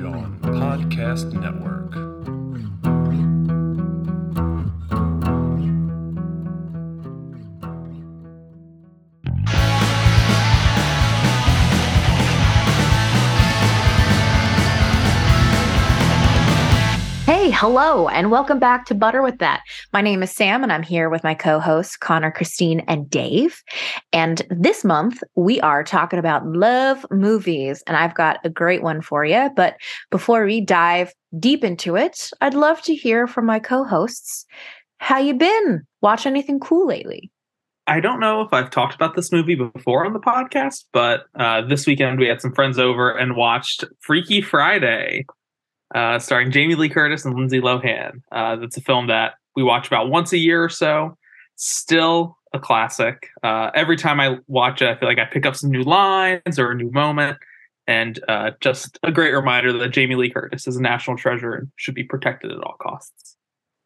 John Podcast Network. Hey, hello, and welcome back to Butter With That. My name is Sam, and I'm here with my co-hosts, Connor, Christine, and Dave. And this month, we are talking about love movies, and I've got a great one for you. But before we dive deep into it, I'd love to hear from my co-hosts. How you been? Watch anything cool lately? I don't know if I've talked about this movie before on the podcast, but this weekend we had some friends over and watched Freaky Friday. Starring Jamie Lee Curtis and Lindsay Lohan. That's a film that we watch about once a year or so. Still a classic. Every time I watch it, I feel like I pick up some new lines or a new moment. And just a great reminder that Jamie Lee Curtis is a national treasure and should be protected at all costs.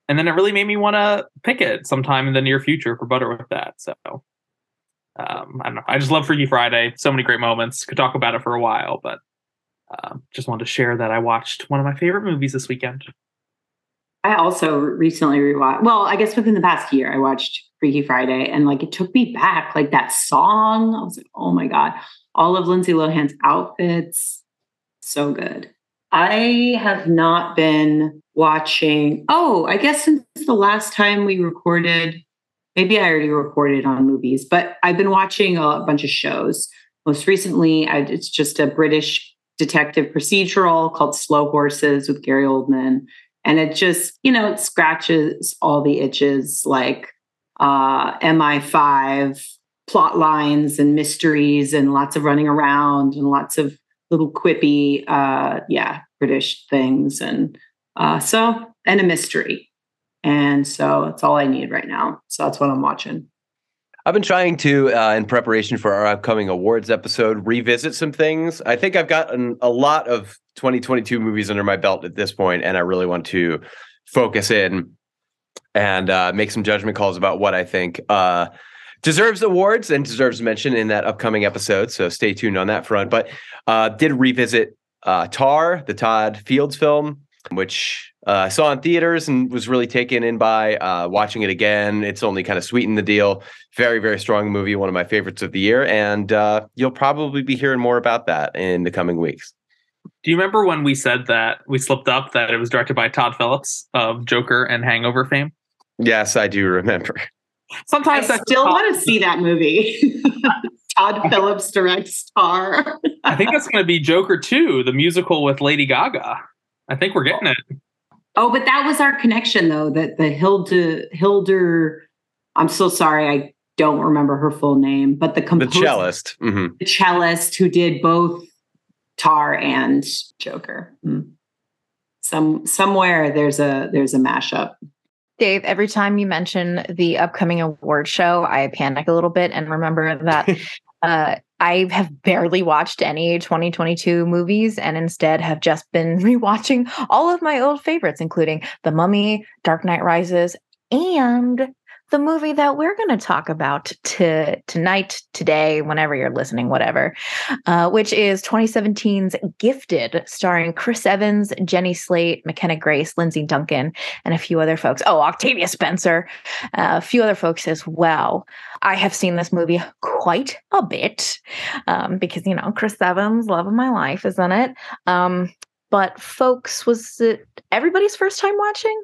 And then it really made me want to pick it sometime in the near future for Butter With That. So I don't know. I just love Freaky Friday. So many great moments. Could talk about it for a while, but just wanted to share that I watched one of my favorite movies this weekend. I also recently rewatched, well, I guess within the past year, I watched Freaky Friday, and like it took me back, like that song. I was like, oh my God, all of Lindsay Lohan's outfits. So good. I have not been watching. Oh, I guess since the last time we recorded, maybe I already recorded on movies, but I've been watching a bunch of shows. Most recently, it's just a British detective procedural called Slow Horses with Gary Oldman. And it just, you know, it scratches all the itches like MI5 plot lines and mysteries and lots of running around and lots of little quippy, British things. And and a mystery. And so that's all I need right now. So that's what I'm watching. I've been trying to, in preparation for our upcoming awards episode, revisit some things. I think I've gotten a lot of 2022 movies under my belt at this point, and I really want to focus in and make some judgment calls about what I think deserves awards and deserves mention in that upcoming episode. So stay tuned on that front. But did revisit Tár, the Todd Phillips film, which I saw in theaters and was really taken in by watching it again. It's only kind of sweetened the deal. Very, very strong movie. One of my favorites of the year. And you'll probably be hearing more about that in the coming weeks. Do you remember when we said that we slipped up that it was directed by Todd Phillips of Joker and Hangover fame? Yes, I do remember. Sometimes I still want to see that movie. Todd Phillips directs Tár. I think that's going to be Joker 2, the musical with Lady Gaga. I think we're getting it. Oh, but that was our connection, though, that the Hilder, I'm so sorry, I don't remember her full name, but the composer, the cellist. Mm-hmm. The cellist who did both Tár and Joker. Mm. Somewhere there's a mashup. Dave, every time you mention the upcoming award show, I panic a little bit and remember that I have barely watched any 2022 movies and instead have just been rewatching all of my old favorites, including The Mummy, Dark Knight Rises, and the movie that we're going to talk about tonight, today, whenever you're listening, whatever, which is 2017's Gifted, starring Chris Evans, Jenny Slate, McKenna Grace, Lindsay Duncan, and a few other folks. Oh, Octavia Spencer, a few other folks as well. I have seen this movie quite a bit because, you know, Chris Evans, love of my life, isn't it? But folks, was it everybody's first time watching?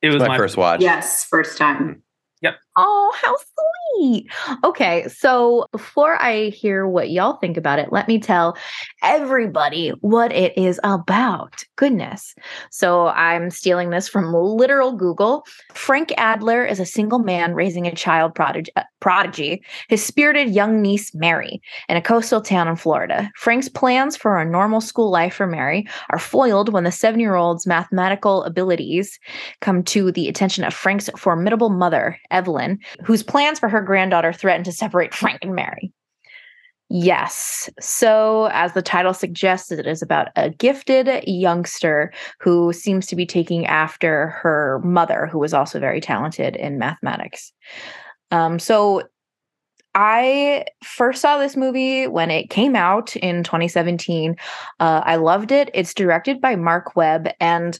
It was my first watch. Yes, first time. Yep. Oh, how sweet. Okay, so before I hear what y'all think about it, let me tell everybody what it is about. Goodness. So I'm stealing this from literal Google. Frank Adler is a single man raising a child prodigy, his spirited young niece, Mary, in a coastal town in Florida. Frank's plans for a normal school life for Mary are foiled when the 7-year-old's mathematical abilities come to the attention of Frank's formidable mother, Evelyn, whose plans for her granddaughter threaten to separate Frank and Mary. Yes. So, as the title suggests, it is about a gifted youngster who seems to be taking after her mother, who was also very talented in mathematics. So I first saw this movie when it came out in 2017. I loved it. It's directed by Mark Webb. And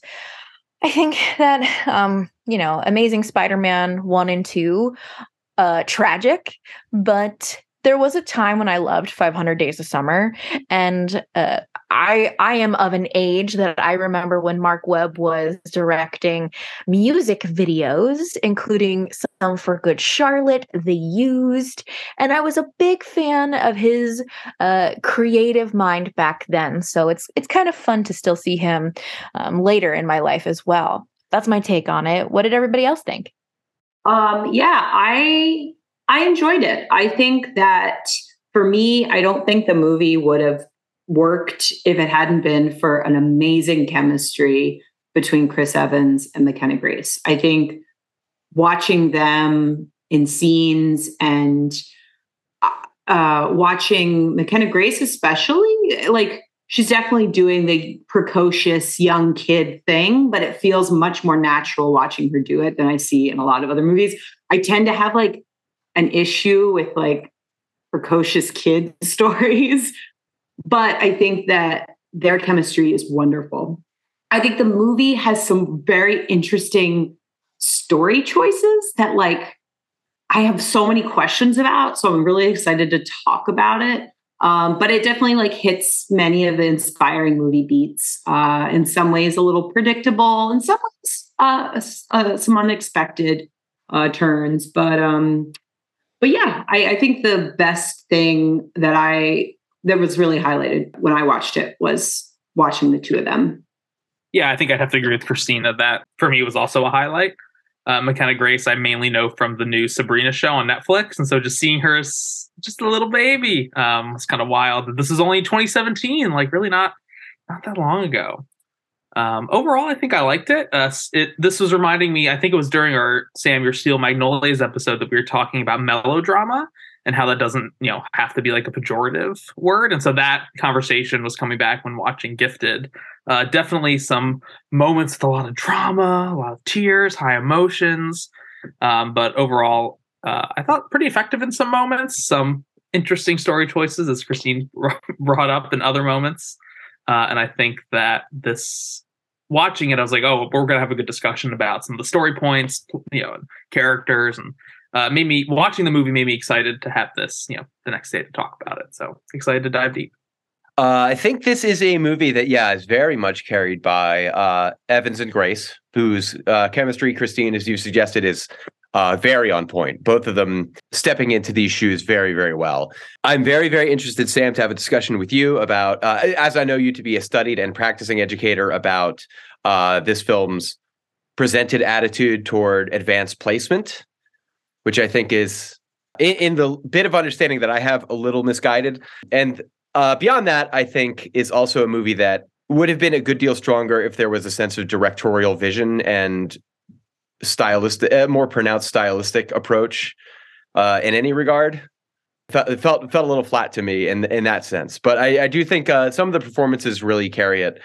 I think that, Amazing Spider-Man 1 and 2, tragic, but there was a time when I loved 500 Days of Summer. And I am of an age that I remember when Mark Webb was directing music videos, including some for Good Charlotte, The Used. And I was a big fan of his creative mind back then. So it's kind of fun to still see him later in my life as well. That's my take on it. What did everybody else think? I enjoyed it. I think that for me, I don't think the movie would have worked if it hadn't been for an amazing chemistry between Chris Evans and McKenna Grace. I think watching them in scenes and watching McKenna Grace especially, like she's definitely doing the precocious young kid thing, but it feels much more natural watching her do it than I see in a lot of other movies. I tend to have like an issue with like precocious kid stories, but I think that their chemistry is wonderful. I think the movie has some very interesting story choices that like I have so many questions about, so I'm really excited to talk about it. But it definitely like hits many of the inspiring movie beats, in some ways a little predictable, in some ways some unexpected turns, but yeah, I think the best thing that was really highlighted when I watched it was watching the two of them. Yeah, I think I'd have to agree with Christina. That for me was also a highlight. McKenna Grace, I mainly know from the new Sabrina show on Netflix. And so just seeing her as just a little baby, it's kind of wild. This is only 2017, like really not that long ago. Overall, I think I liked it. This was reminding me, I think it was during our Sam, Your Steel Magnolias episode that we were talking about melodrama and how that doesn't, have to be like a pejorative word. And so that conversation was coming back when watching Gifted. Definitely some moments with a lot of drama, a lot of tears, high emotions. But overall, I thought pretty effective in some moments, some interesting story choices, as Christine brought up, in other moments. And I think that watching it, I was like, oh, we're going to have a good discussion about some of the story points, and characters, and watching the movie made me excited to have this, the next day to talk about it. So excited to dive deep. I think this is a movie that, is very much carried by Evans and Grace, whose chemistry, Christine, as you suggested, is very on point. Both of them stepping into these shoes very, very well. I'm very, very interested, Sam, to have a discussion with you about, as I know you to be a studied and practicing educator, about this film's presented attitude toward advanced placement, which I think is, in the bit of understanding that I have, a little misguided. And beyond that, I think is also a movie that would have been a good deal stronger if there was a sense of directorial vision and more pronounced stylistic approach in any regard. It felt a little flat to me in that sense, but I do think some of the performances really carry it,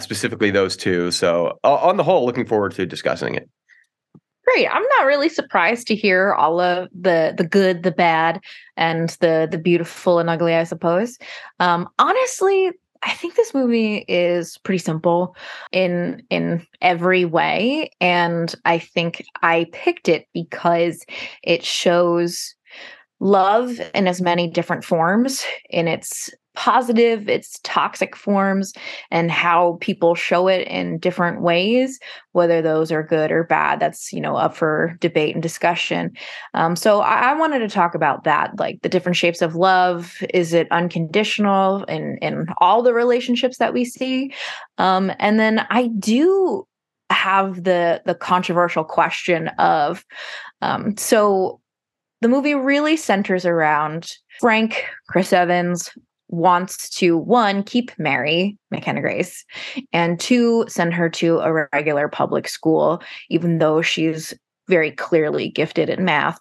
specifically those two. So on the whole, looking forward to discussing it. Great. I'm not really surprised to hear all of the good, the bad, and the beautiful and ugly, I suppose. Honestly, I think this movie is pretty simple in every way. And I think I picked it because it shows love in as many different forms, in its positive, its toxic forms, and how people show it in different ways, whether those are good or bad. That's, up for debate and discussion. So I wanted to talk about that, like the different shapes of love. Is it unconditional in all the relationships that we see? And then I do have the controversial question of, so the movie really centers around Frank, Chris Evans, wants to, 1, keep Mary, McKenna Grace, and 2, send her to a regular public school, even though she's very clearly gifted in math.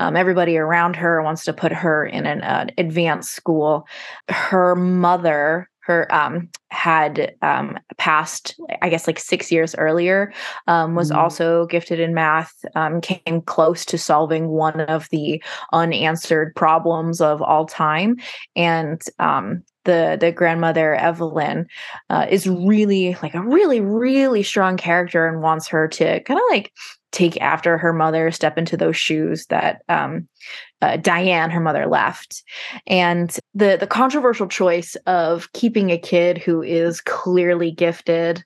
Everybody around her wants to put her in an advanced school. Her mother, her had passed, I guess, like 6 years earlier, was also gifted in math, came close to solving one of the unanswered problems of all time. And the grandmother, Evelyn, is really like a really, really strong character and wants her to kind of like take after her mother, step into those shoes that Diane, her mother, left. And the controversial choice of keeping a kid who is clearly gifted,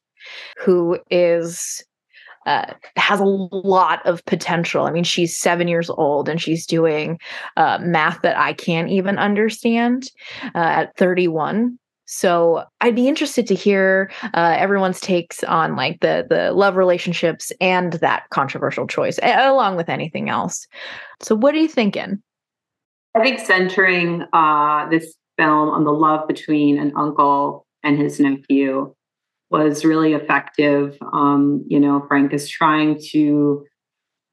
who is has a lot of potential. I mean, she's 7 years old and she's doing math that I can't even understand at 31. So I'd be interested to hear everyone's takes on like the love relationships and that controversial choice, along with anything else. So what are you thinking? I think centering this film on the love between an uncle and his nephew was really effective. You know, Frank is trying to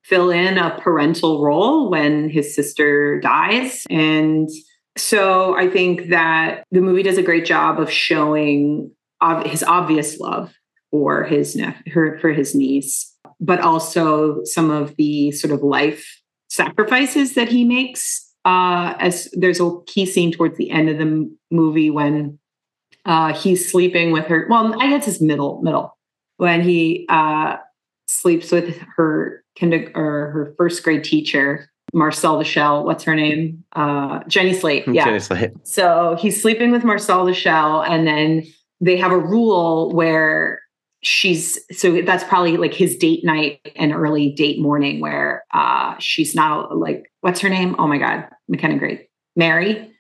fill in a parental role when his sister dies, and so I think that the movie does a great job of showing his obvious love for his for his niece, but also some of the sort of life sacrifices that he makes. As there's a key scene towards the end of the movie when he's sleeping with her. Well, I guess his middle when he sleeps with her her first grade teacher. Marcel the Shell, what's her name? Jenny Slate. Yeah. Jenny Slate. So he's sleeping with Marcel the Shell, and then they have a rule where so that's probably like his date night and early date morning where she's not like, what's her name? Oh my God, McKenna Grace. Mary.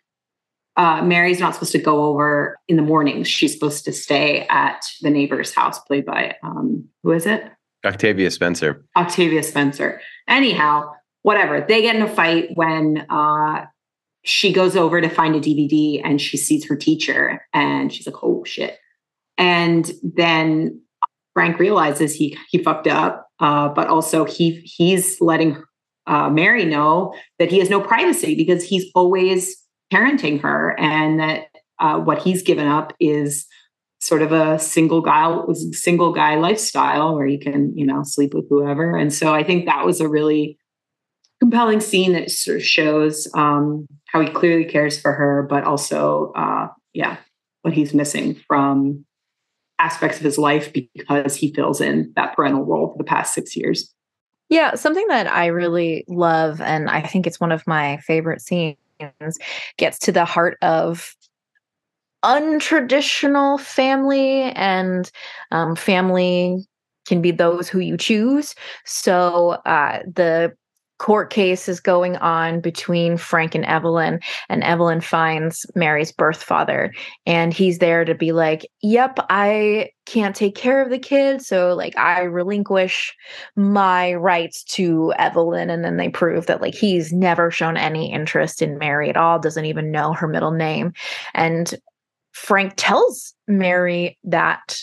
Mary's not supposed to go over in the mornings. She's supposed to stay at the neighbor's house, played by, who is it? Octavia Spencer. Anyhow, whatever. They get in a fight when she goes over to find a DVD and she sees her teacher and she's like, oh shit. And then Frank realizes he fucked up, but also he's letting Mary know that he has no privacy because he's always parenting her, and that what he's given up is sort of a single guy lifestyle where you can, you know, sleep with whoever. And so I think that was a really compelling scene that sort of shows how he clearly cares for her, but also, what he's missing from aspects of his life because he fills in that parental role for the past 6 years. Yeah, something that I really love, and I think it's one of my favorite scenes, gets to the heart of untraditional family, and family can be those who you choose. So the court case is going on between Frank and Evelyn finds Mary's birth father, and he's there to be like, yep, I can't take care of the kid, so like I relinquish my rights to Evelyn. And then they prove that like he's never shown any interest in Mary at all, doesn't even know her middle name. And Frank tells Mary that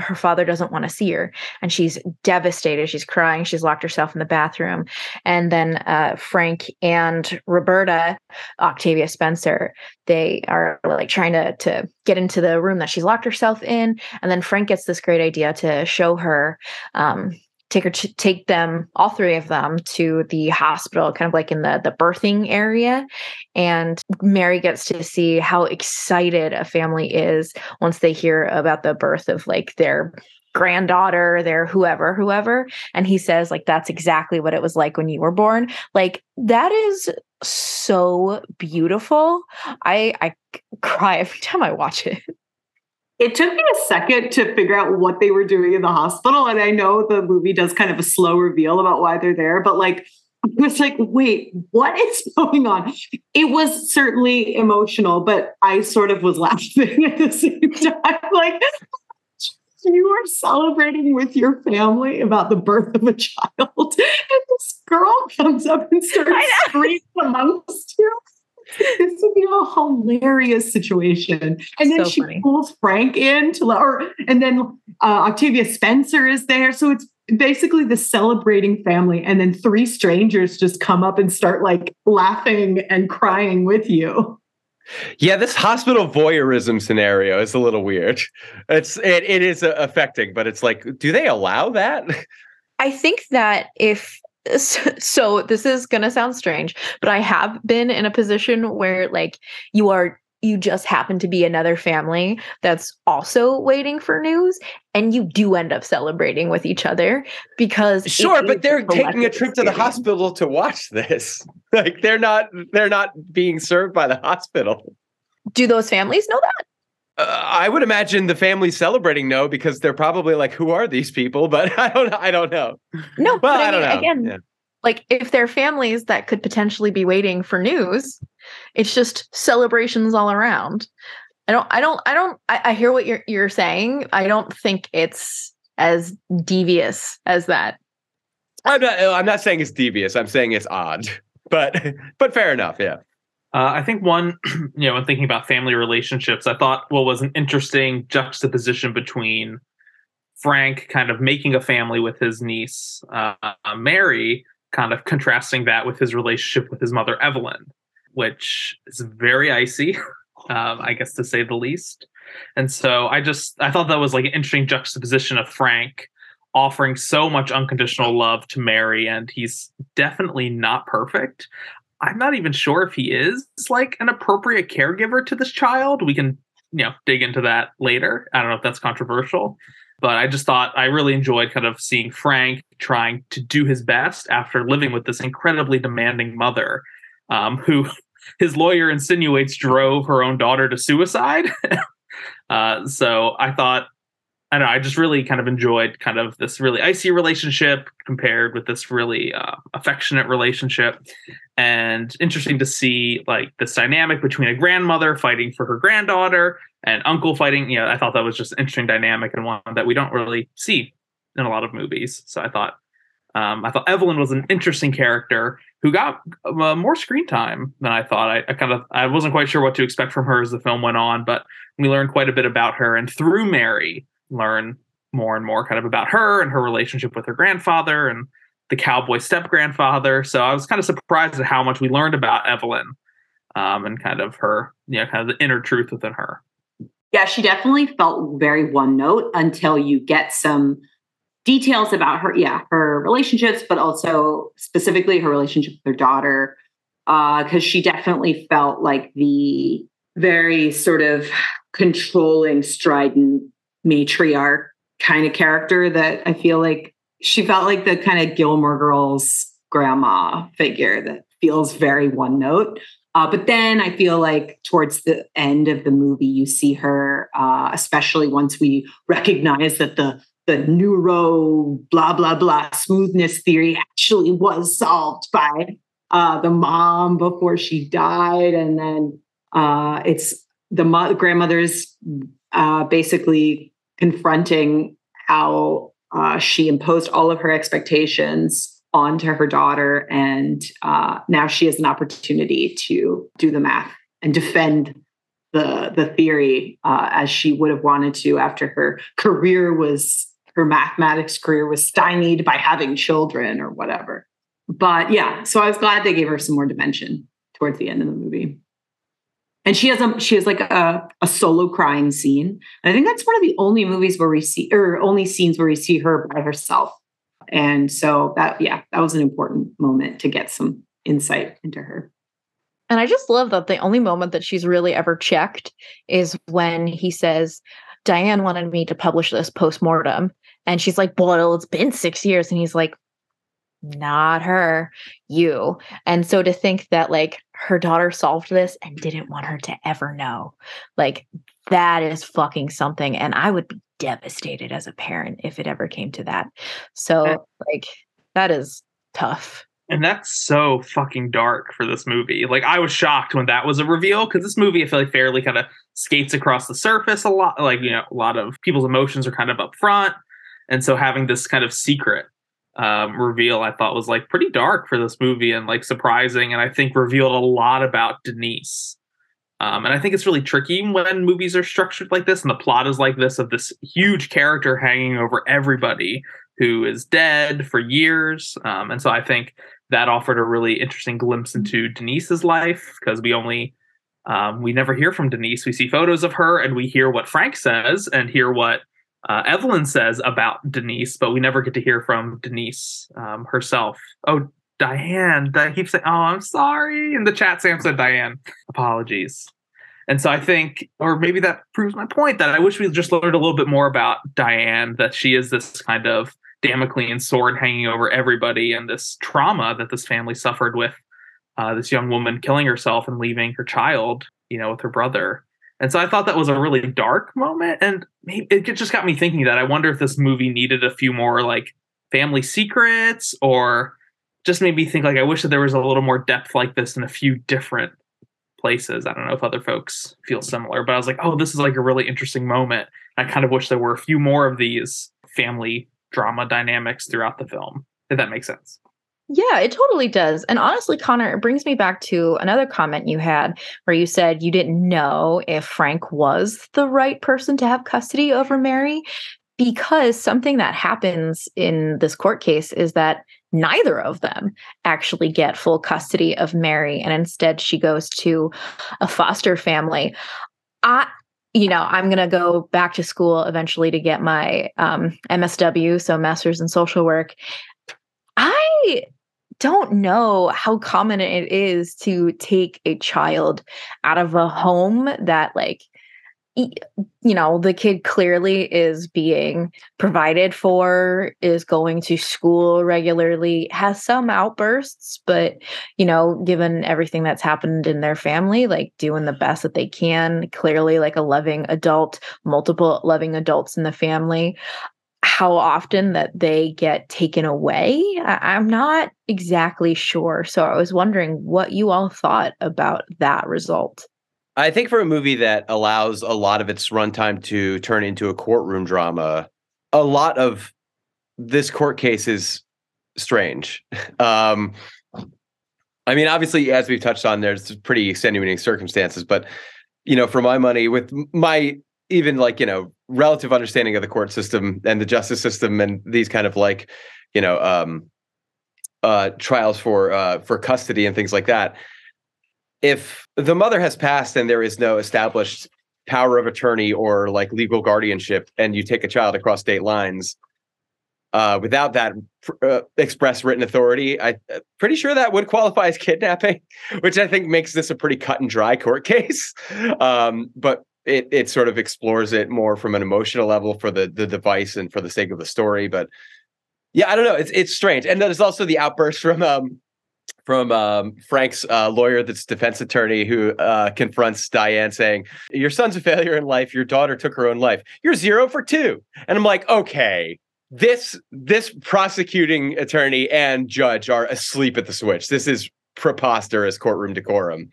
her father doesn't want to see her, and she's devastated. She's crying. She's locked herself in the bathroom. And then Frank and Roberta, Octavia Spencer, they are like trying to get into the room that she's locked herself in. And then Frank gets this great idea to show her, take them, all three of them, to the hospital, kind of like in the birthing area. And Mary gets to see how excited a family is once they hear about the birth of like their granddaughter, their whoever. And he says like, that's exactly what it was like when you were born. Like, that is so beautiful. I cry every time I watch it. It took me a second to figure out what they were doing in the hospital. And I know the movie does kind of a slow reveal about why they're there, but like, I was like, wait, what is going on? It was certainly emotional, but I sort of was laughing at the same time. Like, you are celebrating with your family about the birth of a child, and this girl comes up and starts screaming amongst you. This would be a hilarious situation. And then she pulls Frank in and then Octavia Spencer is there. So it's basically the celebrating family. And then three strangers just come up and start like laughing and crying with you. Yeah, this hospital voyeurism scenario is a little weird. It is affecting, but it's like, do they allow that? I think that if, so this is going to sound strange, but I have been in a position where like you just happen to be another family that's also waiting for news, and you do end up celebrating with each other because sure, but they're taking a trip to the hospital to watch this. Like they're not being served by the hospital. Do those families know that? I would imagine the families celebrating know, because they're probably like, who are these people? But I don't know. No, well, but I mean, again, yeah. Like if they're families that could potentially be waiting for news, it's just celebrations all around. I hear what you're saying. I don't think it's as devious as that. I'm not saying it's devious. I'm saying it's odd, but fair enough. Yeah. I think when thinking about family relationships, I thought was an interesting juxtaposition between Frank kind of making a family with his niece, Mary, kind of contrasting that with his relationship with his mother, Evelyn, which is very icy, I guess, to say the least. And so I thought that was like an interesting juxtaposition of Frank offering so much unconditional love to Mary, and he's definitely not perfect. I'm not even sure if he is like an appropriate caregiver to this child. We can, dig into that later. I don't know if that's controversial, but I just thought I really enjoyed kind of seeing Frank trying to do his best after living with this incredibly demanding mother, who his lawyer insinuates drove her own daughter to suicide. So I thought, I don't know, I just really kind of enjoyed kind of this really icy relationship compared with this really affectionate relationship. And interesting to see like this dynamic between a grandmother fighting for her granddaughter and uncle fighting. I thought that was just an interesting dynamic, and one that we don't really see in a lot of movies. So I thought Evelyn was an interesting character who got more screen time than I thought. I wasn't quite sure what to expect from her as the film went on, but we learned quite a bit about her, and through Mary learn more and more kind of about her and her relationship with her grandfather and the cowboy step-grandfather. So I was kind of surprised at how much we learned about Evelyn, and kind of her, kind of the inner truth within her. Yeah, she definitely felt very one note until you get some details about her, her relationships, but also specifically her relationship with her daughter, because she definitely felt like the very sort of controlling, strident matriarch kind of character that I feel like she felt like the kind of Gilmore Girls grandma figure that feels very one note. But then I feel like towards the end of the movie, you see her, especially once we recognize that the neuro blah, blah, blah smoothness theory actually was solved by the mom before she died. And then it's the grandmother's basically confronting how she imposed all of her expectations onto her daughter, and now she has an opportunity to do the math and defend the theory as she would have wanted to after her mathematics career was stymied by having children or whatever. But yeah, so I was glad they gave her some more dimension towards the end of the movie. And she has like a solo crying scene. And I think that's one of the only movies where we see, or only scenes where we see her by herself. And so that was an important moment to get some insight into her. And I just love that the only moment that she's really ever checked is when he says, Diane wanted me to publish this postmortem. And she's like, well, it's been 6 years. And he's like, not her, you. And so to think that like her daughter solved this and didn't want her to ever know, like that is fucking something. And I would be devastated as a parent if it ever came to that. So like that is tough. And that's so fucking dark for this movie. Like I was shocked when that was a reveal, because this movie, I feel like, fairly kind of skates across the surface a lot. Like, a lot of people's emotions are kind of up front. And so having this kind of secret reveal, I thought was like pretty dark for this movie and like surprising, and I think revealed a lot about Denise. And I think it's really tricky when movies are structured like this and the plot is like this, of this huge character hanging over everybody who is dead for years. And so I think that offered a really interesting glimpse into Denise's life, because we only We never hear from Denise. We see photos of her, and we hear what Frank says and hear what Evelyn says about Denise, but we never get to hear from Denise herself. Oh, Diane. I keep saying, oh, I'm sorry. In the chat, Sam said Diane. Apologies. And so I think, or maybe that proves my point, that I wish we just learned a little bit more about Diane, that she is this kind of Damoclean sword hanging over everybody, and this trauma that this family suffered with this young woman killing herself and leaving her child, you know, with her brother. And so I thought that was a really dark moment, and it just got me thinking that I wonder if this movie needed a few more like family secrets, or just made me think like I wish that there was a little more depth like this in a few different places. I don't know if other folks feel similar, but I was like, oh, this is like a really interesting moment. And I kind of wish there were a few more of these family drama dynamics throughout the film, if that makes sense. Yeah, it totally does. And honestly, Connor, it brings me back to another comment you had where you said you didn't know if Frank was the right person to have custody over Mary, because something that happens in this court case is that neither of them actually get full custody of Mary, and instead she goes to a foster family. I'm going to go back to school eventually to get my MSW, so Master's in Social Work. I don't know how common it is to take a child out of a home that, like, you know, the kid clearly is being provided for, is going to school regularly, has some outbursts, but, you know, given everything that's happened in their family, like doing the best that they can, clearly like a loving adult, multiple loving adults in the family. How often that they get taken away, I'm not exactly sure. So I was wondering what you all thought about that result. I think for a movie that allows a lot of its runtime to turn into a courtroom drama, a lot of this court case is strange. I mean, obviously, as we've touched on, there's pretty extenuating circumstances, but, you know, for my money, with my even like, you know, relative understanding of the court system and the justice system and these kind of like, you know, trials for custody and things like that. If the mother has passed and there is no established power of attorney or like legal guardianship, and you take a child across state lines without that express written authority, I'm pretty sure that would qualify as kidnapping, which I think makes this a pretty cut and dry court case. But it sort of explores it more from an emotional level for the device and for the sake of the story. But yeah, I don't know. It's strange. And there's also the outburst from Frank's lawyer, that's defense attorney, who confronts Diane saying, your son's a failure in life. Your daughter took her own life. You're 0 for 2. And I'm like, okay, this prosecuting attorney and judge are asleep at the switch. This is preposterous courtroom decorum.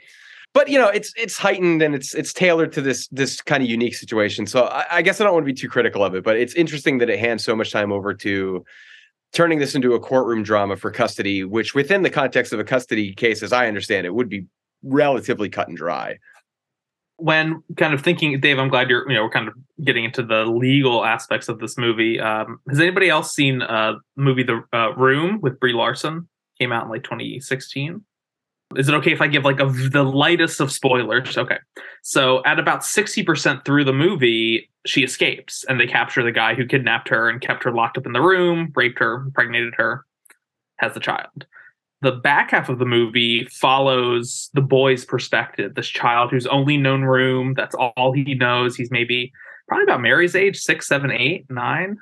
But, you know, it's heightened and it's tailored to this kind of unique situation. So I guess I don't want to be too critical of it, but it's interesting that it hands so much time over to turning this into a courtroom drama for custody, which within the context of a custody case, as I understand it, would be relatively cut and dry. When kind of thinking, Dave, I'm glad we're kind of getting into the legal aspects of this movie. Has anybody else seen the movie The Room with Brie Larson? Came out in like 2016. Is it okay if I give like the lightest of spoilers? Okay. So at about 60% through the movie, she escapes and they capture the guy who kidnapped her and kept her locked up in the room, raped her, impregnated her, has the child. The back half of the movie follows the boy's perspective, this child who's only known room. That's all he knows. He's maybe probably about Mary's age, 6, 7, 8, 9,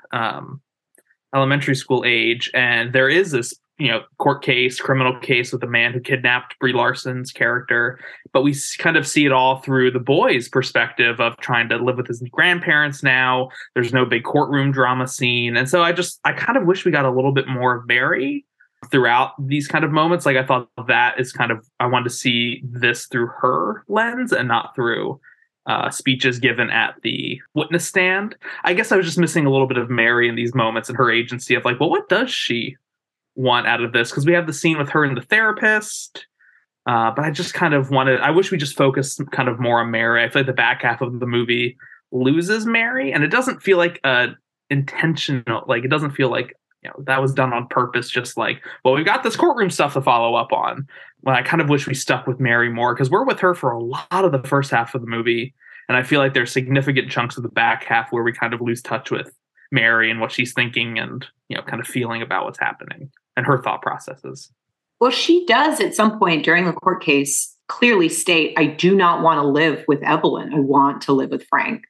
elementary school age. And there is this, you know, court case, criminal case with the man who kidnapped Brie Larson's character. But we kind of see it all through the boy's perspective of trying to live with his grandparents now. There's no big courtroom drama scene. And so I kind of wish we got a little bit more of Mary throughout these kind of moments. Like I thought that is kind of, I wanted to see this through her lens and not through speeches given at the witness stand. I guess I was just missing a little bit of Mary in these moments and her agency of like, well, what does she want out of this? Because we have the scene with her and the therapist, but I just kind of wanted, I wish we just focused kind of more on Mary. I feel like the back half of the movie loses Mary, and it doesn't feel like it doesn't feel like you know, that was done on purpose. Just like, well, we've got this courtroom stuff to follow up on. Well, I kind of wish we stuck with Mary more because we're with her for a lot of the first half of the movie. And I feel like there's significant chunks of the back half where we kind of lose touch with Mary and what she's thinking and, you know, kind of feeling about what's happening and her thought processes. Well, she does at some point during the court case clearly state, I do not want to live with Evelyn. I want to live with Frank.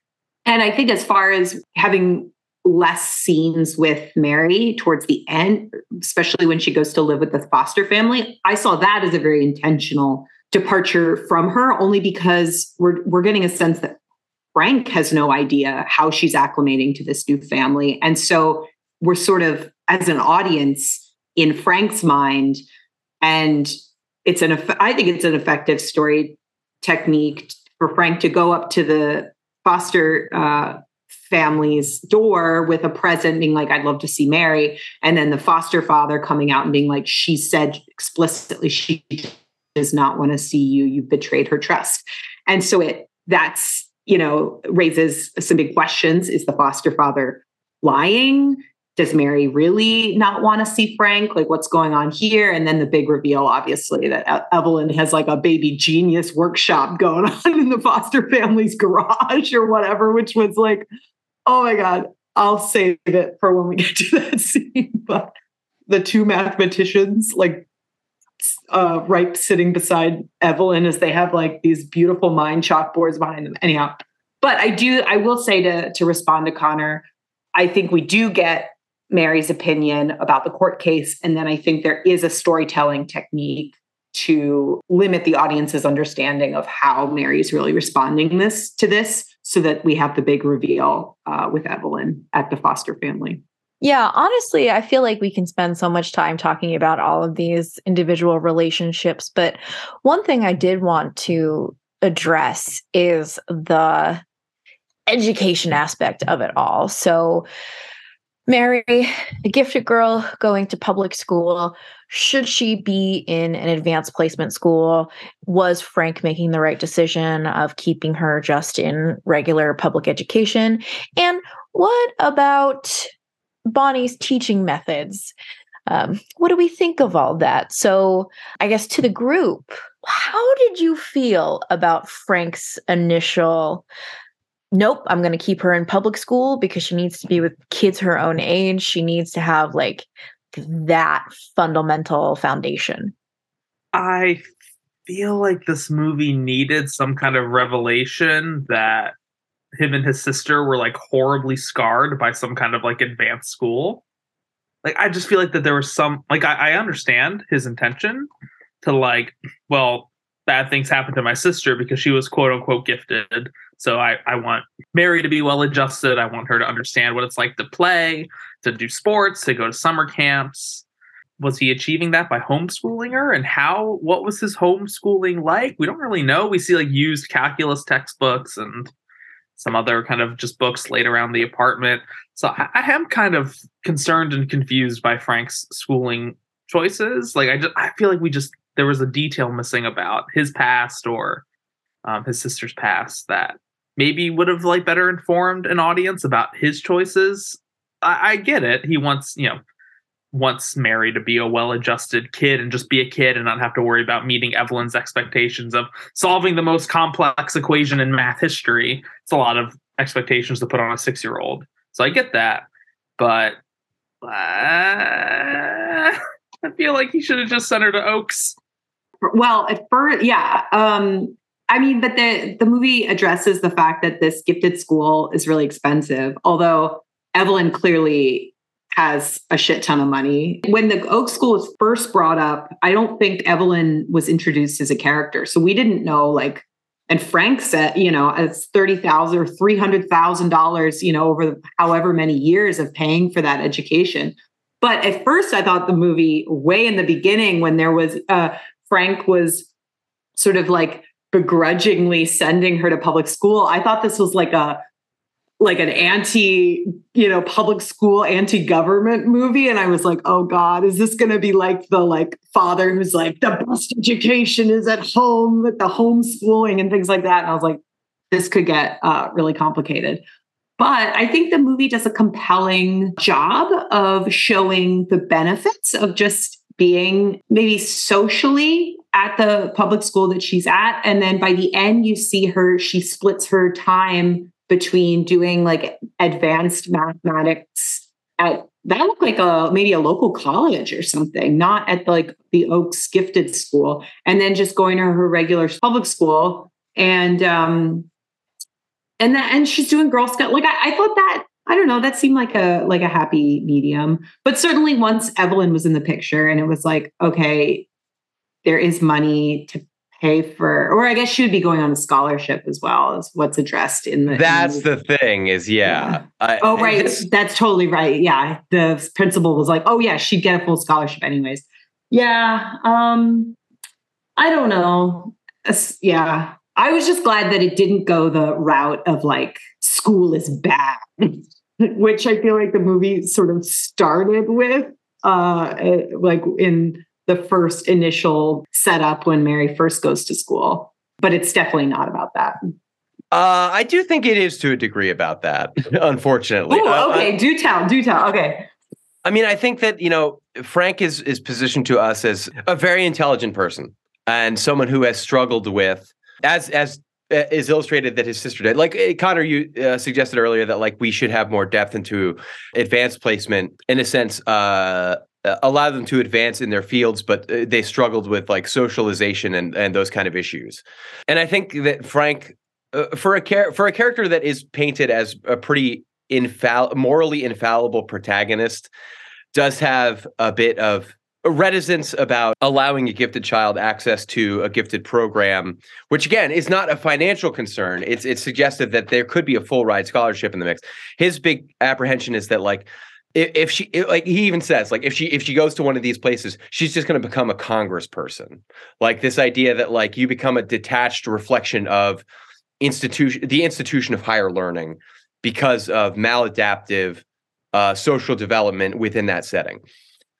And I think as far as having less scenes with Mary towards the end, especially when she goes to live with the foster family, I saw that as a very intentional departure from her, only because we're getting a sense that Frank has no idea how she's acclimating to this new family. And so we're sort of, as an audience, in Frank's mind, and it's I think it's an effective story technique for Frank to go up to the foster family's door with a present being like, I'd love to see Mary. And then the foster father coming out and being like, she said explicitly, she does not want to see you. You've betrayed her trust. And so that's, you know, raises some big questions. Is the foster father lying? Does Mary really not want to see Frank? Like, what's going on here? And then the big reveal, obviously, that Evelyn has like a baby genius workshop going on in the foster family's garage or whatever, which was like, oh my God, I'll save it for when we get to that scene. But the two mathematicians, like, right sitting beside Evelyn as they have like these beautiful mind chalkboards behind them. Anyhow, but I will say to respond to Connor, I think we do get Mary's opinion about the court case. And then I think there is a storytelling technique to limit the audience's understanding of how Mary's really responding to this so that we have the big reveal with Evelyn at the foster family. Yeah, honestly, I feel like we can spend so much time talking about all of these individual relationships. But one thing I did want to address is the education aspect of it all. So Mary, a gifted girl going to public school, should she be in an advanced placement school? Was Frank making the right decision of keeping her just in regular public education? And what about Bonnie's teaching methods? What do we think of all that? So I guess to the group, how did you feel about Frank's initial, nope, I'm going to keep her in public school because she needs to be with kids her own age. She needs to have like that fundamental foundation. I feel like this movie needed some kind of revelation that him and his sister were like horribly scarred by some kind of like advanced school. Like, I just feel like that there was some, like, I understand his intention to like, well, bad things happened to my sister because she was quote unquote gifted. So I want Mary to be well adjusted. I want her to understand what it's like to play, to do sports, to go to summer camps. Was he achieving that by homeschooling her? And how, what was his homeschooling like? We don't really know. We see like used calculus textbooks and some other kind of just books laid around the apartment. So I am kind of concerned and confused by Frank's schooling choices. Like, I feel like there was a detail missing about his past or his sister's past that maybe would have like better informed an audience about his choices. I get it. He wants Mary to be a well-adjusted kid and just be a kid and not have to worry about meeting Evelyn's expectations of solving the most complex equation in math history. It's a lot of expectations to put on a 6-year-old. So I get that, but I feel like he should have just sent her to Oaks. Well, at first, yeah. I mean, but the movie addresses the fact that this gifted school is really expensive, although Evelyn clearly has a shit ton of money. When the Oak School was first brought up, I don't think Evelyn was introduced as a character. So we didn't know, like, and Frank said, you know, it's $30,000 or $300,000, you know, over however many years of paying for that education. But at first I thought the movie way in the beginning when there was, Frank was sort of like begrudgingly sending her to public school. I thought this was like an anti, you know, public school, anti-government movie. And I was like, oh God, is this going to be like the like father who's like, the best education is at home with the homeschooling and things like that. And I was like, this could get really complicated. But I think the movie does a compelling job of showing the benefits of just being maybe socially at the public school that she's at. And then by the end, you see her, she splits her time between doing like advanced mathematics at that looked like maybe a local college or something, not at like the Oaks Gifted school, and then just going to her regular public school. And she's doing Girl Scout. Like I thought that, I don't know, that seemed like a happy medium. But certainly once Evelyn was in the picture and it was like, okay, there is money to pay for, or I guess she would be going on a scholarship as well as what's addressed in the. That's in the thing is, yeah. Oh, right. That's totally right. Yeah. The principal was like, oh yeah, she'd get a full scholarship anyways. Yeah. I don't know. Yeah. I was just glad that it didn't go the route of like school is bad, which I feel like the movie sort of started with, like in the first initial setup when Mary first goes to school. But it's definitely not about that. I do think it is to a degree about that, unfortunately. Oh, okay. Do tell. Okay. I mean, I think that, you know, Frank is positioned to us as a very intelligent person and someone who has struggled with, as is illustrated that his sister did. Like, Connor, you suggested earlier that, like, we should have more depth into advanced placement, in a sense, allow them to advance in their fields, but they struggled with, like, socialization and those kind of issues. And I think that Frank, for a character that is painted as a pretty morally infallible protagonist, does have a bit of a reticence about allowing a gifted child access to a gifted program, which again is not a financial concern. It's suggested that there could be a full ride scholarship in the mix. His big apprehension is that, like, if she, like, he even says, like, if she goes to one of these places, she's just going to become a congressperson. Like, this idea that, like, you become a detached reflection of the institution of higher learning because of maladaptive social development within that setting.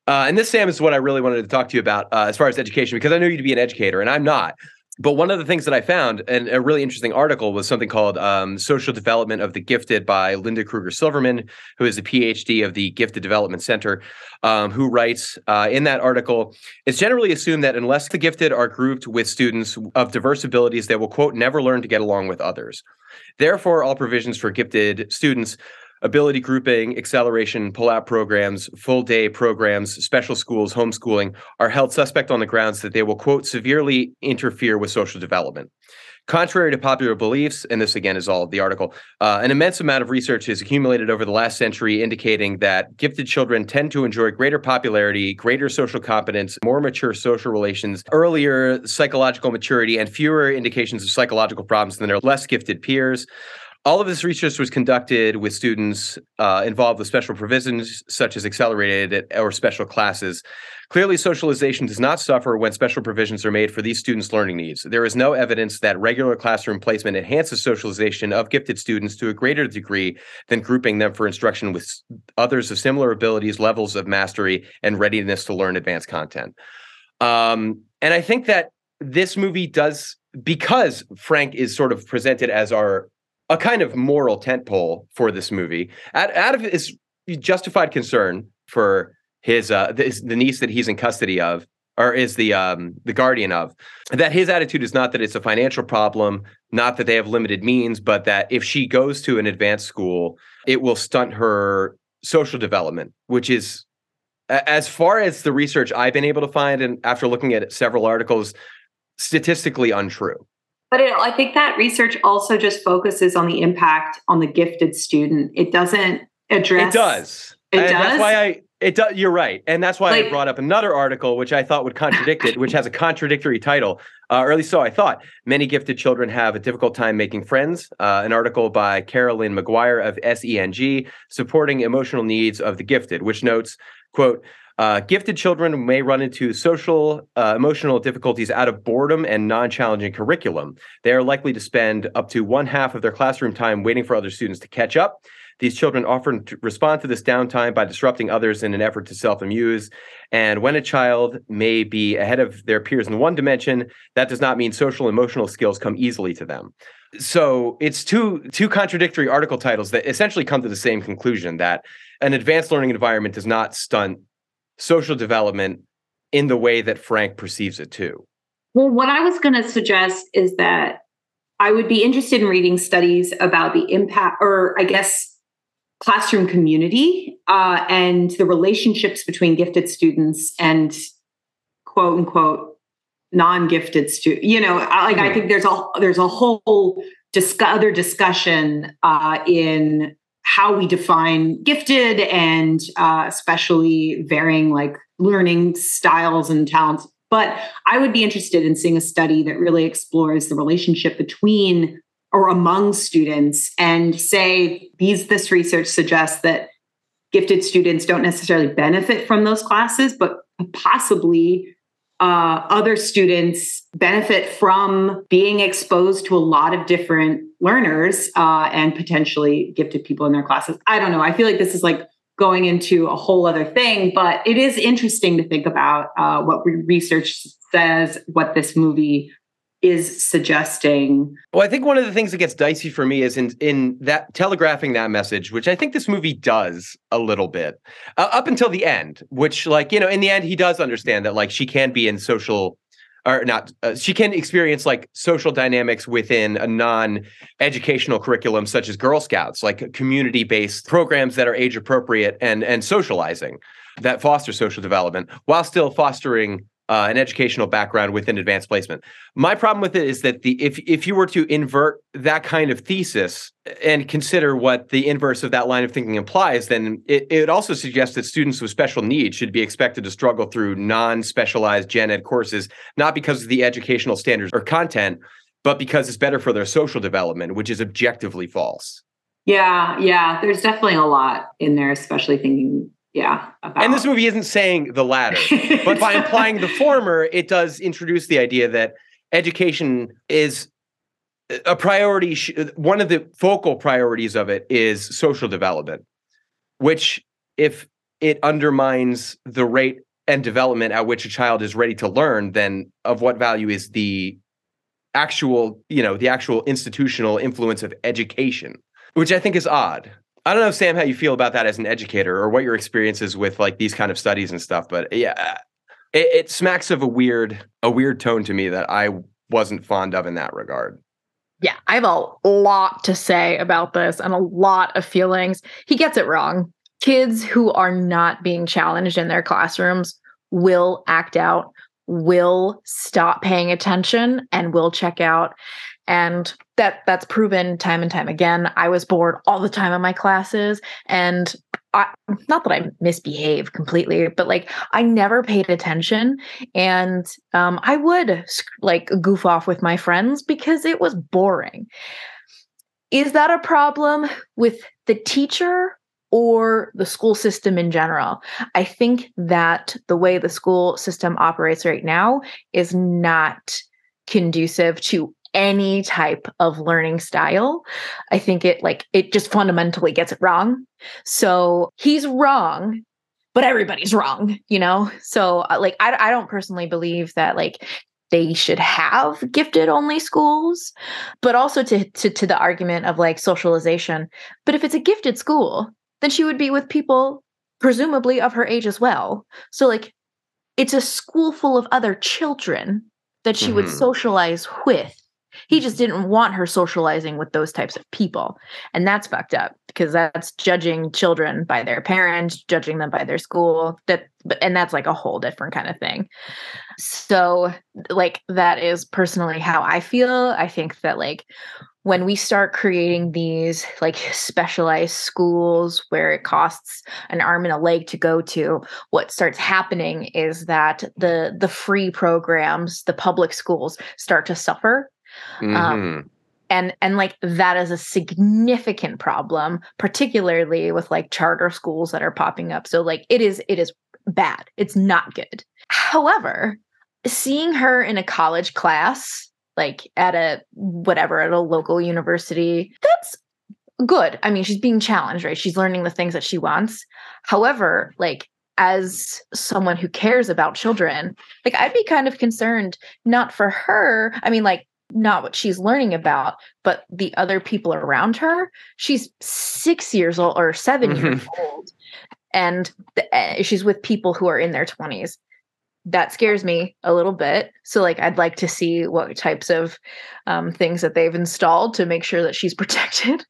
And this, Sam, is what I really wanted to talk to you about as far as education, because I know you to be an educator, and I'm not. But one of the things that I found, and a really interesting article, was something called Social Development of the Gifted by Linda Kruger Silverman, who is a PhD of the Gifted Development Center, who writes in that article, it's generally assumed that unless the gifted are grouped with students of diverse abilities, they will, quote, never learn to get along with others. Therefore, all provisions for gifted students, ability grouping, acceleration, pull-out programs, full-day programs, special schools, homeschooling, are held suspect on the grounds that they will, quote, severely interfere with social development. Contrary to popular beliefs, and this again is all of the article, an immense amount of research is accumulated over the last century indicating that gifted children tend to enjoy greater popularity, greater social competence, more mature social relations, earlier psychological maturity, and fewer indications of psychological problems than their less gifted peers. All of this research was conducted with students involved with special provisions, such as accelerated or special classes. Clearly, socialization does not suffer when special provisions are made for these students' learning needs. There is no evidence that regular classroom placement enhances socialization of gifted students to a greater degree than grouping them for instruction with others of similar abilities, levels of mastery, and readiness to learn advanced content. And I think that this movie does, because Frank is sort of presented as a kind of moral tentpole for this movie, out of his justified concern for his the niece that he's in custody of, or is the guardian of, that his attitude is not that it's a financial problem, not that they have limited means, but that if she goes to an advanced school, it will stunt her social development, which is, as far as the research I've been able to find, and after looking at several articles, statistically untrue. But I think that research also just focuses on the impact on the gifted student. It doesn't address. It does. That's why it does. You're right. And that's why, like, I brought up another article, which I thought would contradict it, which has a contradictory title, or at least so I thought. Many gifted children have a difficult time making friends. An article by Carolyn McGuire of SENG, Supporting Emotional Needs of the Gifted, which notes, quote, gifted children may run into social, emotional difficulties out of boredom and non-challenging curriculum. They are likely to spend up to one half of their classroom time waiting for other students to catch up. These children often respond to this downtime by disrupting others in an effort to self-amuse. And when a child may be ahead of their peers in one dimension, that does not mean social and emotional skills come easily to them. So it's two contradictory article titles that essentially come to the same conclusion, that an advanced learning environment does not stunt social development in the way that Frank perceives it too. Well, what I was going to suggest is that I would be interested in reading studies about the impact, or I guess classroom community, and the relationships between gifted students and quote unquote non-gifted students. You know, like I think there's a whole other discussion in how we define gifted, and especially varying like learning styles and talents. But I would be interested in seeing a study that really explores the relationship between or among students, and say this research suggests that gifted students don't necessarily benefit from those classes, but possibly other students benefit from being exposed to a lot of different learners and potentially gifted people in their classes. I don't know. I feel like this is like going into a whole other thing, but it is interesting to think about what research says, what this movie is suggesting. Well, I think one of the things that gets dicey for me is in that telegraphing that message, which I think this movie does a little bit up until the end, which like, you know, in the end, he does understand that like she can be in social or not. She can experience like social dynamics within a non-educational curriculum, such as Girl Scouts, like community-based programs that are age appropriate and socializing that foster social development while still fostering an educational background within advanced placement. My problem with it is that if you were to invert that kind of thesis and consider what the inverse of that line of thinking implies, then it also suggests that students with special needs should be expected to struggle through non-specialized gen ed courses, not because of the educational standards or content, but because it's better for their social development, which is objectively false. Yeah. There's definitely a lot in there, especially thinking and this movie isn't saying the latter, but by implying the former, it does introduce the idea that education is a priority. One of the focal priorities of it is social development, which if it undermines the rate and development at which a child is ready to learn, then of what value is the actual, you know, the actual institutional influence of education, which I think is odd. I don't know, Sam, how you feel about that as an educator or what your experience is with like these kind of studies and stuff, but yeah, it smacks of a weird tone to me that I wasn't fond of in that regard. Yeah, I have a lot to say about this and a lot of feelings. He gets it wrong. Kids who are not being challenged in their classrooms will act out, will stop paying attention, and will check out. And that's proven time and time again. I was bored all the time in my classes, and not that I misbehaved completely, but like I never paid attention, and I would like goof off with my friends because it was boring. Is that a problem with the teacher or the school system in general? I think that the way the school system operates right now is not conducive to any type of learning style. I think it just fundamentally gets it wrong. So he's wrong, but everybody's wrong, you know? So like, I don't personally believe that like they should have gifted only schools, but also to the argument of like socialization. But if it's a gifted school, then she would be with people presumably of her age as well. So like it's a school full of other children that she would socialize with. He just didn't want her socializing with those types of people. And that's fucked up because that's judging children by their parents, judging them by their school. And that's like a whole different kind of thing. So like that is personally how I feel. I think that like when we start creating these like specialized schools where it costs an arm and a leg to go to, what starts happening is that the free programs, the public schools start to suffer. And like that is a significant problem, particularly with like charter schools that are popping up. So like it is bad. It's not good. However, seeing her in a college class, like at a local university, that's good. I mean, she's being challenged, right? She's learning the things that she wants. However, like, as someone who cares about children, like, I'd be kind of concerned, not for her. I mean, like, not what she's learning about, but the other people around her. She's 6 years old or seven mm-hmm. years old, and she's with people who are in their 20s. That scares me a little bit. So, like, I'd like to see what types of things that they've installed to make sure that she's protected.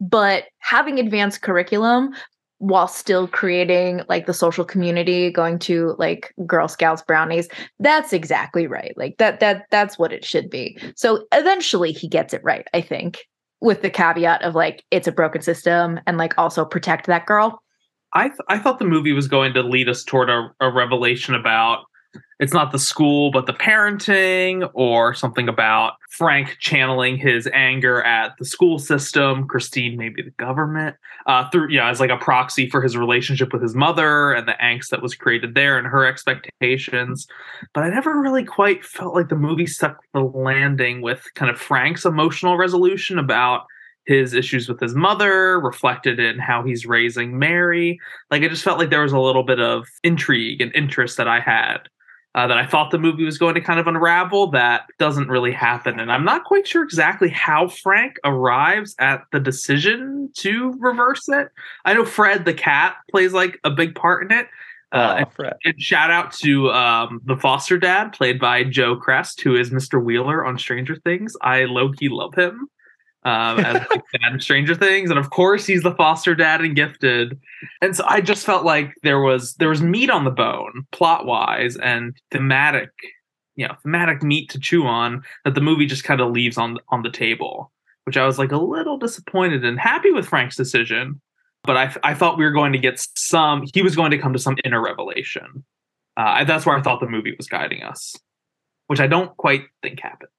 But having advanced curriculum while still creating, like, the social community, going to, like, Girl Scouts, brownies, that's exactly right. Like, that's what it should be. So eventually he gets it right, I think, with the caveat of, like, it's a broken system and, like, also protect that girl. I thought the movie was going to lead us toward a revelation about, it's not the school, but the parenting, or something about Frank channeling his anger at the school system, Christine, maybe the government, through, yeah, as like a proxy for his relationship with his mother and the angst that was created there and her expectations. But I never really quite felt like the movie stuck the landing with kind of Frank's emotional resolution about his issues with his mother, reflected in how he's raising Mary. Like, I just felt like there was a little bit of intrigue and interest that I had, that I thought the movie was going to kind of unravel, that doesn't really happen. And I'm not quite sure exactly how Frank arrives at the decision to reverse it. I know Fred the cat plays, like, a big part in it. And shout out to the foster dad, played by Joe Crest, who is Mr. Wheeler on Stranger Things. I low-key love him. As like dad in Stranger Things, and of course he's the foster dad in Gifted. And so I just felt like there was meat on the bone, plot wise and thematic meat to chew on, that the movie just kind of leaves on the table, which I was like a little disappointed and happy with Frank's decision, but I thought we were going to get he was going to come to some inner revelation. That's where I thought the movie was guiding us, which I don't quite think happened.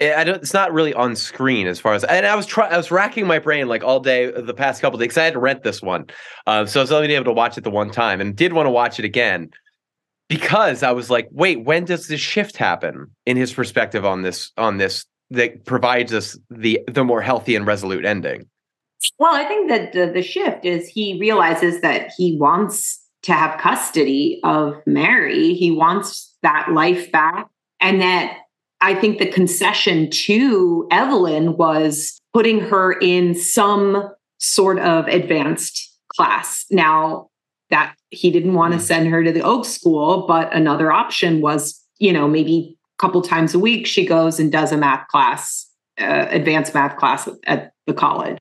It's not really on screen as far as, and I was racking my brain like all day the past couple of days, because I had to rent this one. So I was only able to watch it the one time, and did want to watch it again, because I was like, wait, when does this shift happen in his perspective on this that provides us the more healthy and resolute ending? Well, I think that the shift is he realizes that he wants to have custody of Mary. He wants that life back, and that I think the concession to Evelyn was putting her in some sort of advanced class. Now, that he didn't want to send her to the Oaks school, but another option was, maybe a couple times a week she goes and does a math class, advanced math class at the college.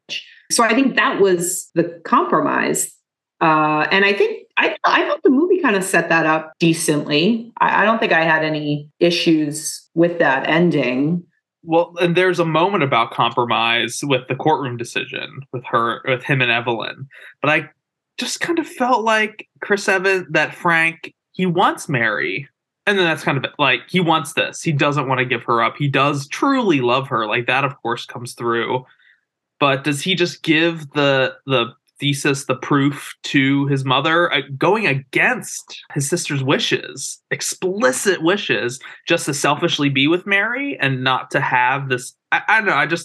So I think that was the compromise. And I think I thought the movie kind of set that up decently. I don't think I had any issues with that ending. Well, and there's a moment about compromise with the courtroom decision with him and Evelyn. But I just kind of felt like Chris Evans, that Frank, he wants Mary. And then that's kind of like, he wants this. He doesn't want to give her up. He does truly love her. Like, that, of course, comes through. But does he just give the thesis, the proof to his mother, going against his sister's wishes, explicit wishes, just to selfishly be with Mary and not to have this? I don't know.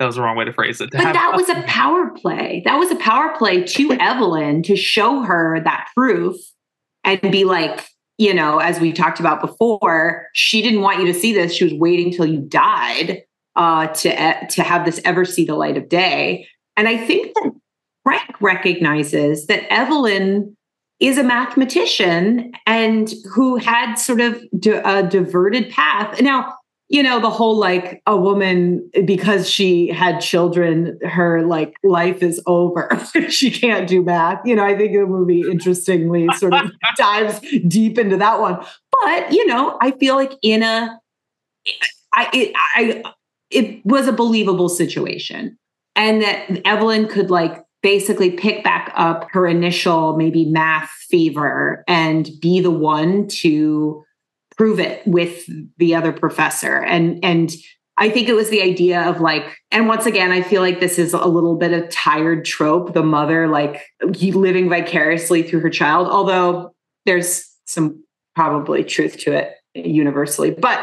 That was the wrong way to phrase it. But that was a power play. That was a power play to Evelyn, to show her that proof and be like, as we talked about before, she didn't want you to see this. She was waiting till you died to have this ever see the light of day. And I think that Frank recognizes that Evelyn is a mathematician and who had sort of a diverted path. Now, the whole, like, a woman, because she had children, her, like, life is over. She can't do math. I think the movie interestingly sort of dives deep into that one. But, I feel like it was a believable situation, and that Evelyn could, like, basically pick back up her initial maybe math fever and be the one to prove it with the other professor. And I think it was the idea of, like, and once again, I feel like this is a little bit of tired trope, the mother, like, living vicariously through her child, although there's some probably truth to it universally. But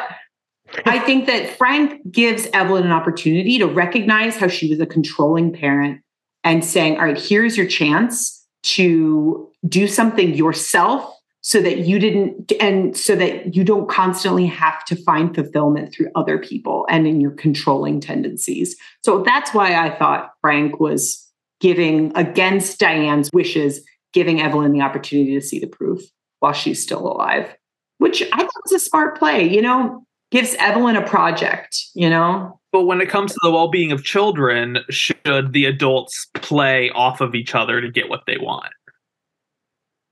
I think that Frank gives Evelyn an opportunity to recognize how she was a controlling parent and saying, all right, here's your chance to do something yourself so that you didn't, and so that you don't constantly have to find fulfillment through other people and in your controlling tendencies. So that's why I thought Frank was giving, against Diane's wishes, giving Evelyn the opportunity to see the proof while she's still alive, which I thought was a smart play, you know, gives Evelyn a project, you know? But when it comes to the well-being of children, should the adults play off of each other to get what they want?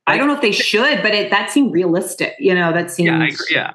I don't know if they should, but that seemed realistic. You know, that seemed... Yeah, I agree, yeah.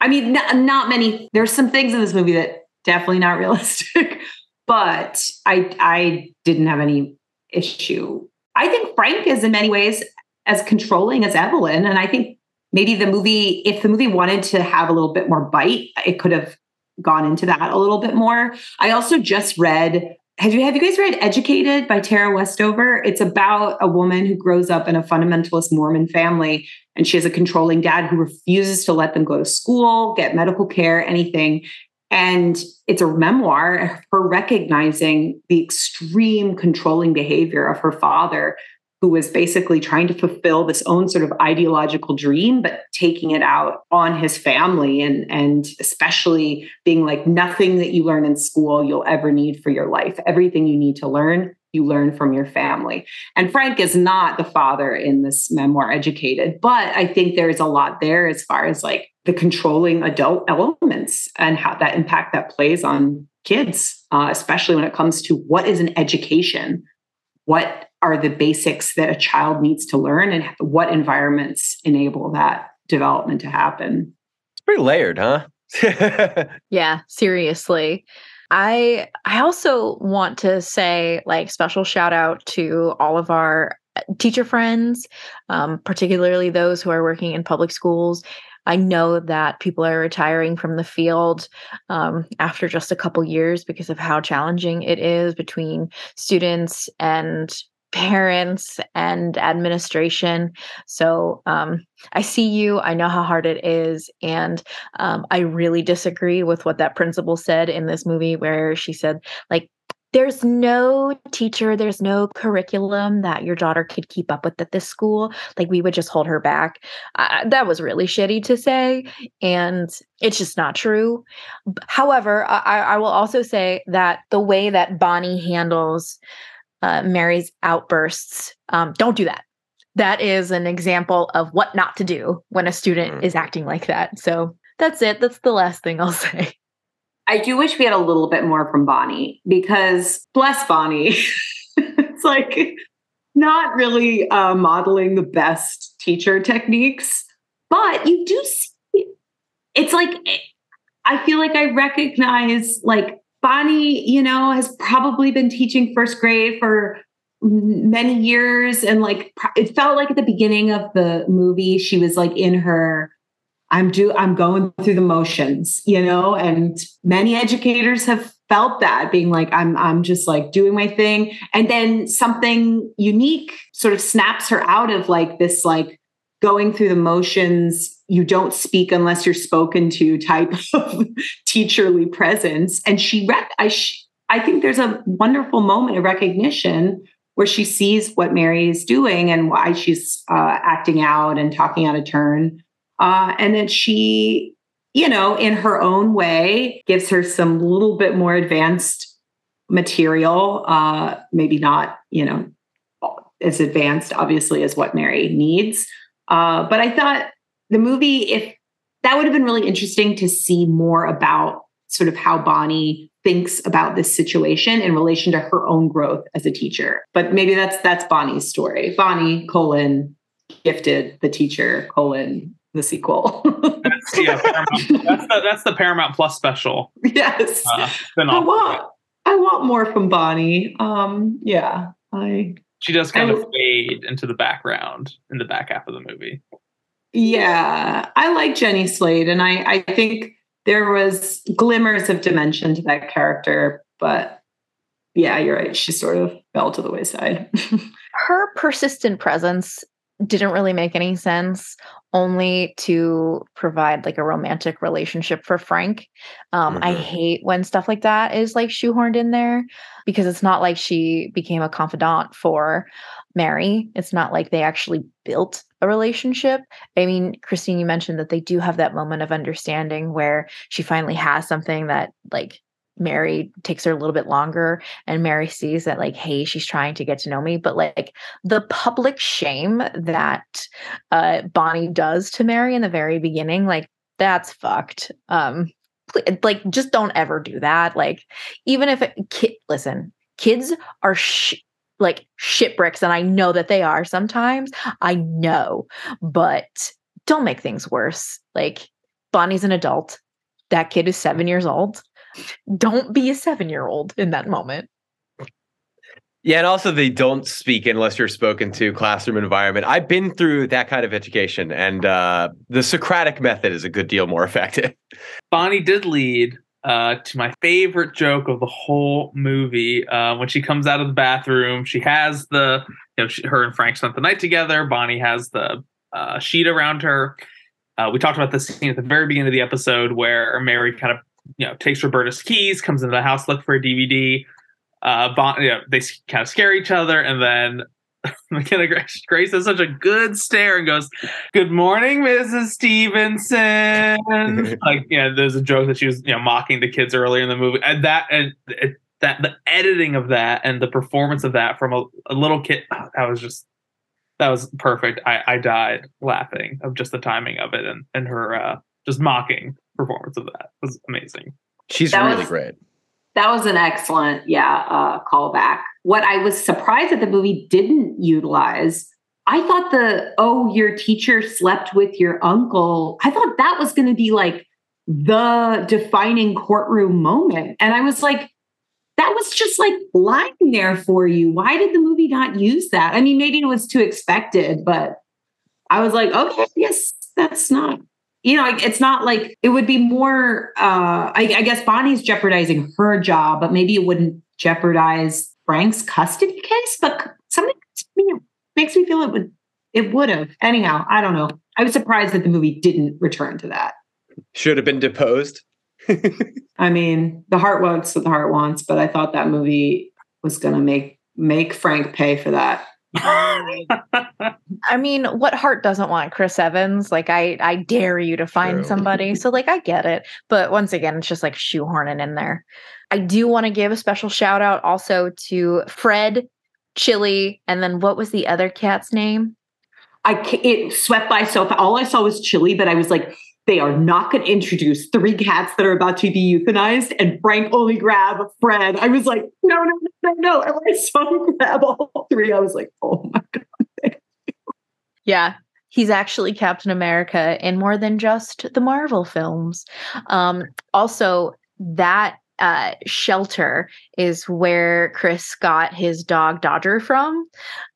I mean, not many... There's some things in this movie that definitely not realistic, but I didn't have any issue. I think Frank is in many ways as controlling as Evelyn. And I think maybe the movie, if the movie wanted to have a little bit more bite, it could have gone into that a little bit more. I also just read... Have you guys read Educated by Tara Westover? It's about a woman who grows up in a fundamentalist Mormon family, and she has a controlling dad who refuses to let them go to school, get medical care, anything. And it's a memoir of her recognizing the extreme controlling behavior of her father, who was basically trying to fulfill this own sort of ideological dream, but taking it out on his family, and especially being like, nothing that you learn in school you'll ever need for your life. Everything you need to learn, you learn from your family. And Frank is not the father in this memoir, Educated, but I think there's a lot there as far as like the controlling adult elements and how that impact that plays on kids, especially when it comes to what is an education, what are the basics that a child needs to learn, and what environments enable that development to happen. It's pretty layered, huh? Yeah, seriously. I also want to say, like, special shout out to all of our teacher friends, particularly those who are working in public schools. I know that people are retiring from the field after just a couple years because of how challenging it is between students and parents and administration. So I see you. I know how hard it is. And I really disagree with what that principal said in this movie, where she said, like, there's no teacher, there's no curriculum that your daughter could keep up with at this school. Like, we would just hold her back. That was really shitty to say, and it's just not true. However, I will also say that the way that Bonnie handles Mary's outbursts, don't do that. That is an example of what not to do when a student is acting like that. So that's it. That's the last thing I'll say. I do wish we had a little bit more from Bonnie, because bless Bonnie. It's like not really modeling the best teacher techniques, but you do see, it's like, I feel like I recognize, like, Bonnie, you know, has probably been teaching first grade for many years. And like, it felt like at the beginning of the movie, she was like in her, I'm going through the motions, you know, and many educators have felt that, being like, I'm just like doing my thing. And then something unique sort of snaps her out of like this, like going through the motions, you don't speak unless you're spoken to type of teacherly presence. And I think there's a wonderful moment of recognition where she sees what Mary is doing and why she's acting out and talking out of turn. And then she, you know, in her own way, gives her some little bit more advanced material, maybe not, you know, as advanced, obviously, as what Mary needs. But I thought the movie, if that would have been really interesting to see more about sort of how Bonnie thinks about this situation in relation to her own growth as a teacher. But maybe that's Bonnie's story. Bonnie, Gifted, the teacher, the sequel. That's the Paramount Plus special. Yes. I want more from Bonnie. She does kind of fade into the background in the back half of the movie. Yeah. I like Jenny Slate, and I think there was glimmers of dimension to that character, but yeah, you're right. She sort of fell to the wayside. Her persistent presence didn't really make any sense, only to provide like a romantic relationship for Frank. Mm-hmm. I hate when stuff like that is like shoehorned in there, because it's not like she became a confidant for Mary. It's not like they actually built a relationship. I mean, Christine, you mentioned that they do have that moment of understanding where she finally has something that like Mary takes her a little bit longer, and Mary sees that like, hey, she's trying to get to know me. But like the public shame that Bonnie does to Mary in the very beginning, like that's fucked. Like just don't ever do that. Like even if kids are like shit bricks, and I know that they are sometimes, I know, but don't make things worse. Like Bonnie's an adult. That kid is 7 years old. Don't be a 7-year-old in that moment. Yeah, and also they don't speak unless you're spoken to, classroom environment. I've been through that kind of education, and the Socratic method is a good deal more effective. Bonnie did lead to my favorite joke of the whole movie. When she comes out of the bathroom, she has the, you know, her and Frank spent the night together. Bonnie has the sheet around her. We talked about this scene at the very beginning of the episode where Mary kind of, you know, takes Roberta's keys, comes into the house, look for a DVD. You know, they kind of scare each other, and then McKenna Grace has such a good stare and goes, "Good morning, Mrs. Stevenson." Like, yeah, you know, there's a joke that she was, you know, mocking the kids earlier in the movie, and that the editing of that and the performance of that from a little kid, that was perfect. I died laughing of just the timing of it and her just mocking performance of that. It was amazing. She's really great. That was an excellent, callback. What I was surprised that the movie didn't utilize, I thought your teacher slept with your uncle, I thought that was going to be like the defining courtroom moment. And I was like, that was just like lying there for you. Why did the movie not use that? I mean, maybe it was too expected, but I was like, okay, yes, that's not. You know, it's not like it would be more, I guess Bonnie's jeopardizing her job, but maybe it wouldn't jeopardize Frank's custody case. But something makes me feel it would have. Anyhow, I don't know. I was surprised that the movie didn't return to that. Should have been deposed. I mean, the heart wants what the heart wants, but I thought that movie was going to make Frank pay for that. I mean, what heart doesn't want Chris Evans? Like, I dare you to find somebody. So, like, I get it. But once again, it's just like shoehorning in there. I do want to give a special shout out also to Fred, Chili, and then what was the other cat's name? It swept by so fast. All I saw was Chili, but I was like, they are not going to introduce three cats that are about to be euthanized and Frank only grab Fred. I was like, no. And I saw him grab all three. I was like, oh my God. Thank you. Yeah. He's actually Captain America in more than just the Marvel films. Also, that shelter is where Chris got his dog Dodger from.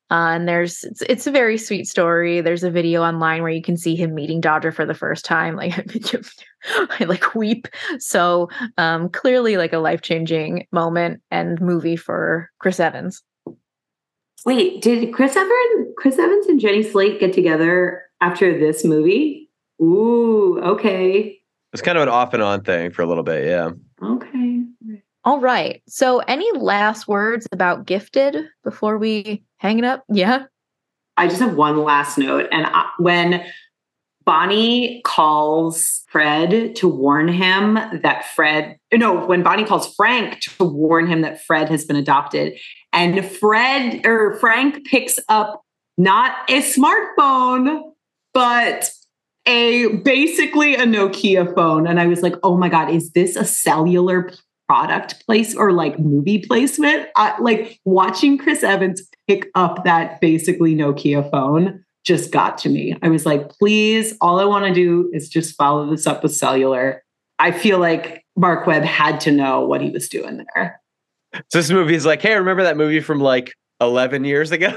And it's a very sweet story. There's a video online where you can see him meeting Dodger for the first time. Like, I like weep. So clearly like a life-changing moment and movie for Chris Evans. Wait, did Chris Evans and Jenny Slate get together after this movie? Ooh, okay. It's kind of an off and on thing for a little bit, yeah. Okay. All right. So any last words about Gifted before we hang it up? Yeah. I just have one last note. And when Bonnie calls Fred to warn him that when Bonnie calls Frank to warn him that Fred has been adopted, and Frank picks up not a smartphone, but basically a Nokia phone. And I was like, oh my God, is this a cellular product place or like movie placement? Like watching Chris Evans pick up that basically Nokia phone just got to me. I was like, please, all I want to do is just follow this up with Cellular. I feel like Mark Webb had to know what he was doing there. So this movie is like, hey, remember that movie from like 11 years ago?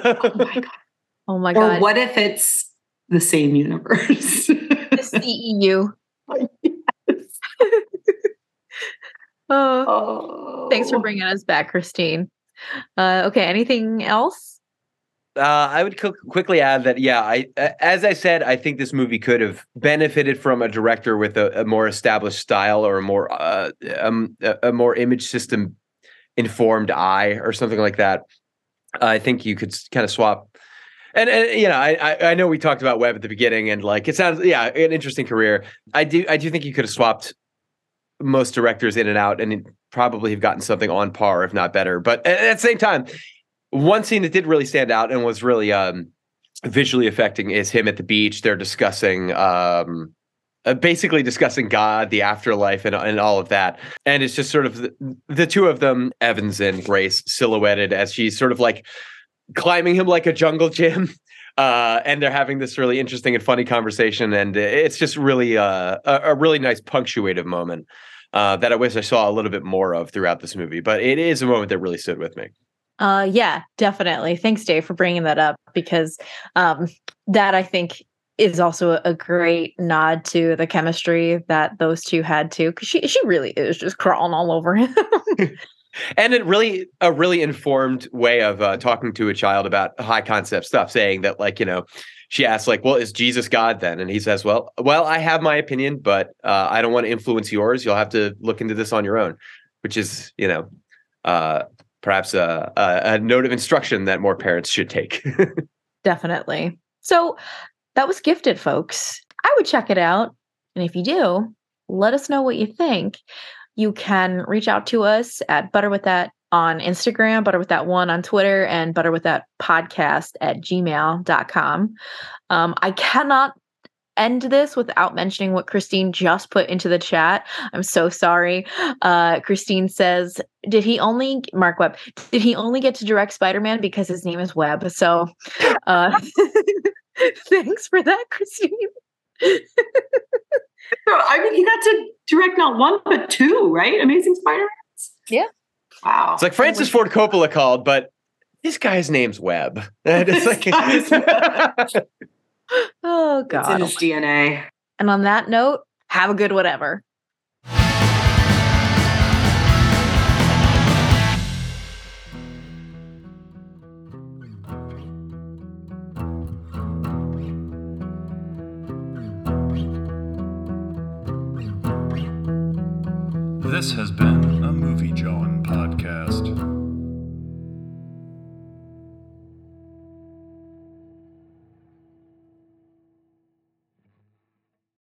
Oh my God. Or what if it's the same universe? The CEU. Yes. Oh, thanks for bringing us back, Christine. Okay, anything else? I would quickly add that, yeah, as I said, I think this movie could have benefited from a director with a more established style or a more image system informed eye or something like that. I think you could kind of swap. And you know, I know we talked about Webb at the beginning, and like it sounds, yeah, an interesting career. I do think you could have swapped most directors in and out, and probably have gotten something on par, if not better. But at the same time, one scene that did really stand out and was really visually affecting is him at the beach. They're discussing, basically discussing God, the afterlife, and all of that. And it's just sort of the two of them, Evans and Grace, silhouetted as she's sort of like climbing him like a jungle gym. And they're having this really interesting and funny conversation. And it's just really a really nice punctuative moment that I wish I saw a little bit more of throughout this movie. But it is a moment that really stood with me. Yeah, definitely. Thanks, Dave, for bringing that up, because that, I think, is also a great nod to the chemistry that those two had, too, because she really is just crawling all over him. And it really, a really informed way of talking to a child about high concept stuff, saying that, like, you know, she asks, like, well, is Jesus God then? And he says, well, I have my opinion, but I don't want to influence yours. You'll have to look into this on your own, which is, you know, perhaps a note of instruction that more parents should take. Definitely. So that was Gifted, folks. I would check it out. And if you do, let us know what you think. You can reach out to us at ButterWithThat on Instagram, ButterWithThat1 on Twitter, and ButterWithThatPodcast@gmail.com. I cannot end this without mentioning what Christine just put into the chat. I'm so sorry. Christine says, Mark Webb, did he only get to direct Spider-Man because his name is Webb? So thanks for that, Christine. I mean, he got to direct not one, but two, right? Amazing Spider-Man? Yeah. Wow. It's like Francis Ford Coppola called, but this guy's name's Webb. It's like oh, God. It's in his DNA. And on that note, have a good whatever. This has been a Movie Joan podcast.